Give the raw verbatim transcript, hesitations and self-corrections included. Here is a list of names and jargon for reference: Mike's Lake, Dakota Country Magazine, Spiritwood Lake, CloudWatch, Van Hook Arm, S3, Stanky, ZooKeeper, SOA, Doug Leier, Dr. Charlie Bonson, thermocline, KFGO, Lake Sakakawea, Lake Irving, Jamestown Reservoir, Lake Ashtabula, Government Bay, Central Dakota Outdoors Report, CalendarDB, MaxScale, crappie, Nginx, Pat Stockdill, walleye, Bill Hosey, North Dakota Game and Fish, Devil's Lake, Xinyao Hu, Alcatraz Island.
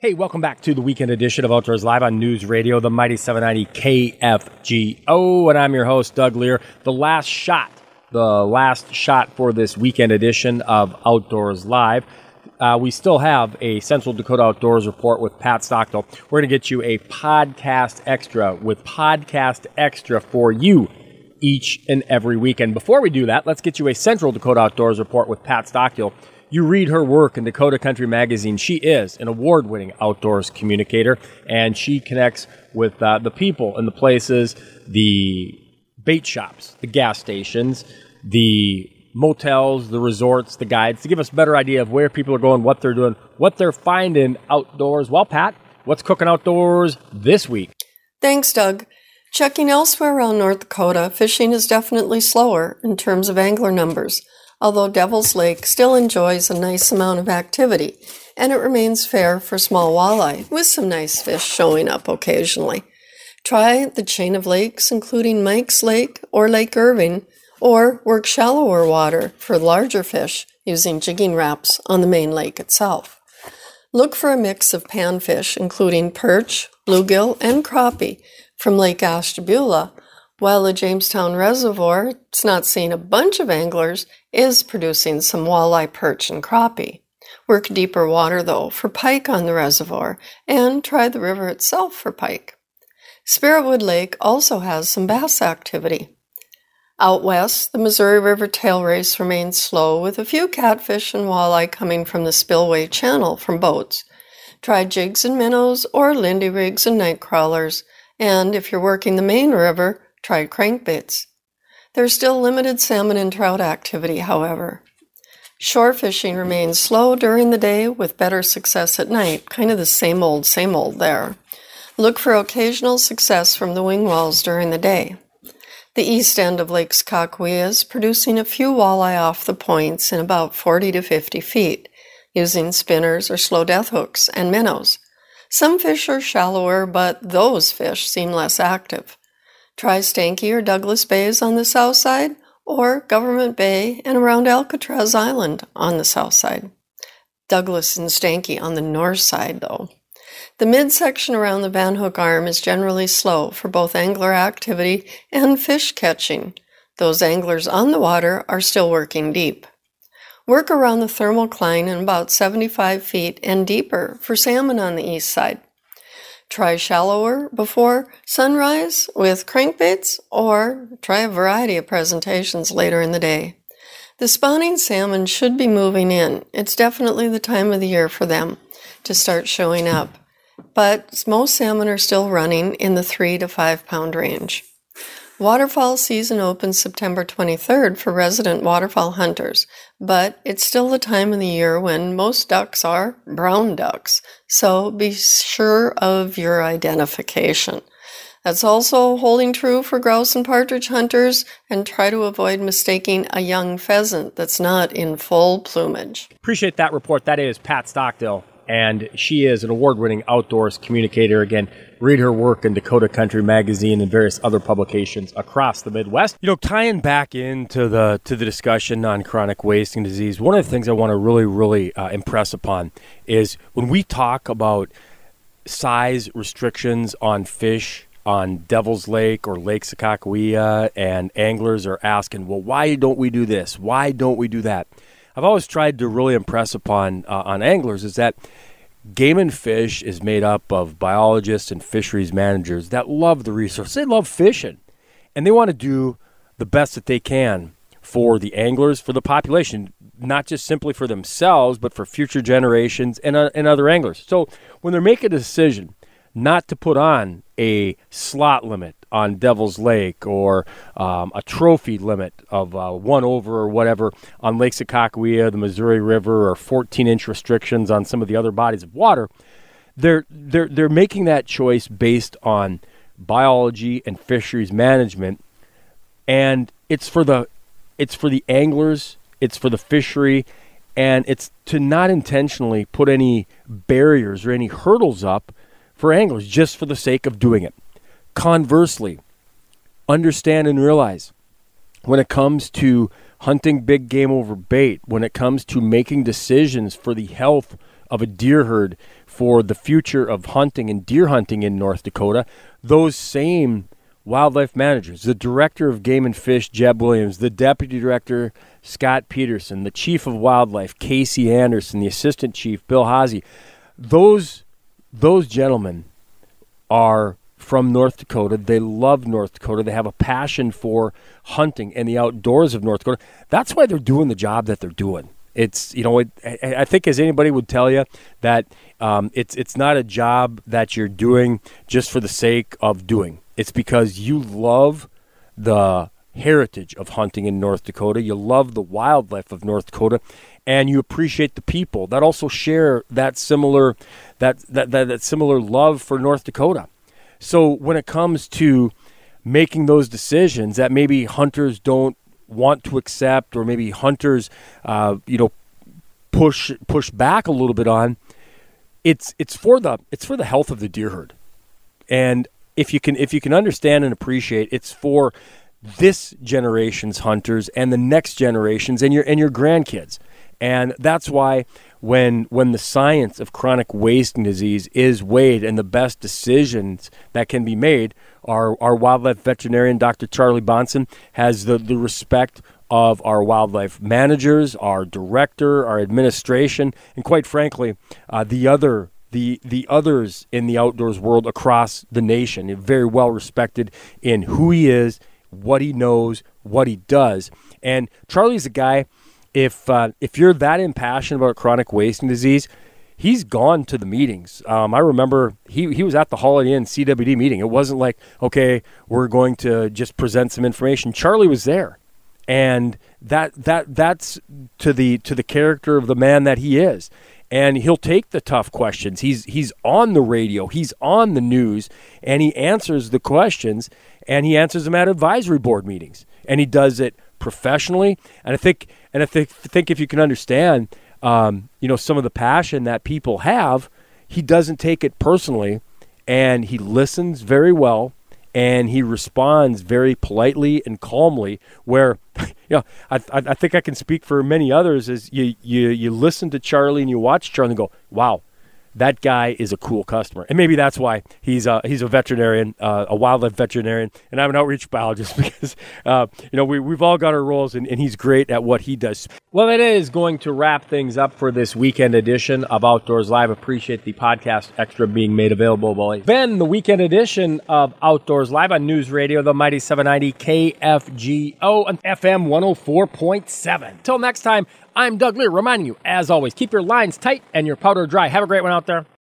Hey, welcome back to the weekend edition of Outdoors Live on News Radio, the Mighty seven ninety K F G O, and I'm your host, Doug Leier. The last shot, the last shot for this weekend edition of Outdoors Live. Uh, we still have a Central Dakota Outdoors Report with Pat Stockdill. We're going to get you a podcast extra with podcast extra for you each and every week. And before we do that, let's get you a Central Dakota Outdoors Report with Pat Stockdill. You read her work in Dakota Country Magazine. She is an award-winning outdoors communicator, and she connects with uh, the people and the places, the bait shops, the gas stations, the motels, the resorts, the guides, to give us a better idea of where people are going, what they're doing, what they're finding outdoors. Well, Pat, what's cooking outdoors this week? Thanks, Doug. Checking elsewhere around North Dakota, fishing is definitely slower in terms of angler numbers, although Devil's Lake still enjoys a nice amount of activity, and it remains fair for small walleye, with some nice fish showing up occasionally. Try the chain of lakes, including Mike's Lake or Lake Irving, or work shallower water for larger fish using jigging wraps on the main lake itself. Look for a mix of panfish, including perch, bluegill, and crappie from Lake Ashtabula, while the Jamestown Reservoir, it's not seeing a bunch of anglers, is producing some walleye, perch, and crappie. Work deeper water, though, for pike on the reservoir, and try the river itself for pike. Spiritwood Lake also has some bass activity. Out west, the Missouri River tail race remains slow, with a few catfish and walleye coming from the spillway channel from boats. Try jigs and minnows or lindy rigs and night crawlers, and if you're working the main river, try crankbaits. There's still limited salmon and trout activity, however. Shore fishing remains slow during the day with better success at night. Kind of the same old, same old there. Look for occasional success from the wing walls during the day. The east end of Lake Sakakawea is producing a few walleye off the points in about forty to fifty feet, using spinners or slow death hooks and minnows. Some fish are shallower, but those fish seem less active. Try Stanky or Douglas Bays on the south side, or Government Bay and around Alcatraz Island on the south side. Douglas and Stanky on the north side, though. The midsection around the Van Hook Arm is generally slow for both angler activity and fish catching. Those anglers on the water are still working deep. Work around the thermocline in about seventy-five feet and deeper for salmon on the east side. Try shallower before sunrise with crankbaits, or try a variety of presentations later in the day. The spawning salmon should be moving in. It's definitely the time of the year for them to start showing up, but most salmon are still running in the three to five pound range. Waterfowl season opens September twenty-third for resident waterfowl hunters, but it's still the time of the year when most ducks are brown ducks, so be sure of your identification. That's also holding true for grouse and partridge hunters, and try to avoid mistaking a young pheasant that's not in full plumage. Appreciate that report. That is Pat Stockdill, and she is an award-winning outdoors communicator. Again, read her work in Dakota Country Magazine and various other publications across the Midwest. You know, tying back into the to the discussion on chronic wasting disease, one of the things I want to really, really uh, impress upon is when we talk about size restrictions on fish on Devil's Lake or Lake Sakakawea, and anglers are asking, well, why don't we do this? Why don't we do that? I've always tried to really impress upon uh, on anglers is that game and fish is made up of biologists and fisheries managers that love the resource. They love fishing, and they want to do the best that they can for the anglers, for the population, not just simply for themselves, but for future generations and, uh, and other anglers. So when they're making a decision not to put on a slot limit on Devil's Lake, or um, a trophy limit of uh, one over or whatever on Lake Sakakawea, the Missouri River, or fourteen inch restrictions on some of the other bodies of water, they're they're they're making that choice based on biology and fisheries management, and it's for the it's for the anglers, it's for the fishery, and it's to not intentionally put any barriers or any hurdles up for anglers just for the sake of doing it. Conversely, understand and realize when it comes to hunting big game over bait, when it comes to making decisions for the health of a deer herd, for the future of hunting and deer hunting in North Dakota, those same wildlife managers, the director of Game and Fish, Jeb Williams, the deputy director, Scott Peterson, the chief of wildlife, Casey Anderson, the assistant chief, Bill Hosey, those those gentlemen are from North Dakota. They love North Dakota. They have a passion for hunting and the outdoors of North Dakota. That's why they're doing the job that they're doing. It's, you know, it, I think as anybody would tell you that um, it's it's not a job that you're doing just for the sake of doing. It's because you love the heritage of hunting in North Dakota. You love the wildlife of North Dakota, and you appreciate the people that also share that similar that that that, that similar love for North Dakota. So when it comes to making those decisions that maybe hunters don't want to accept, or maybe hunters, uh, you know, push push back a little bit on. It's it's for the it's for the health of the deer herd, and if you can if you can understand and appreciate, it's for this generation's hunters and the next generations and your and your grandkids, and that's why when when the science of chronic wasting disease is weighed and the best decisions that can be made. Our, our wildlife veterinarian, Doctor Charlie Bonson, has the, the respect of our wildlife managers, our director, our administration, and quite frankly, uh, the other the the others in the outdoors world across the nation. Very well respected in who he is, what he knows, what he does. And Charlie's a guy, if uh, if you're that impassioned about chronic wasting disease, he's gone to the meetings. Um, I remember he, he was at the Holiday Inn C W D meeting. It wasn't like, okay, we're going to just present some information. Charlie was there, and that that that's to the to the character of the man that he is. And he'll take the tough questions. He's he's on the radio. He's on the news, and he answers the questions, and he answers them at advisory board meetings, and he does it professionally. And I think and I think think if you can understand. Um, you know, some of the passion that people have, he doesn't take it personally, and he listens very well, and he responds very politely and calmly, where, you know, I, I think I can speak for many others is you, you, you listen to Charlie and you watch Charlie and go, wow, that guy is a cool customer. And maybe that's why he's a, he's a veterinarian, uh, a wildlife veterinarian, and I'm an outreach biologist because, uh, you know, we, we've all got our roles, and, and he's great at what he does. Well, that is going to wrap things up for this weekend edition of Outdoors Live. Appreciate the podcast extra being made available by Ben, the weekend edition of Outdoors Live on News Radio, the Mighty seven ninety K F G O and F M one oh four point seven. Till next time, I'm Doug Leier reminding you, as always, keep your lines tight and your powder dry. Have a great one out there.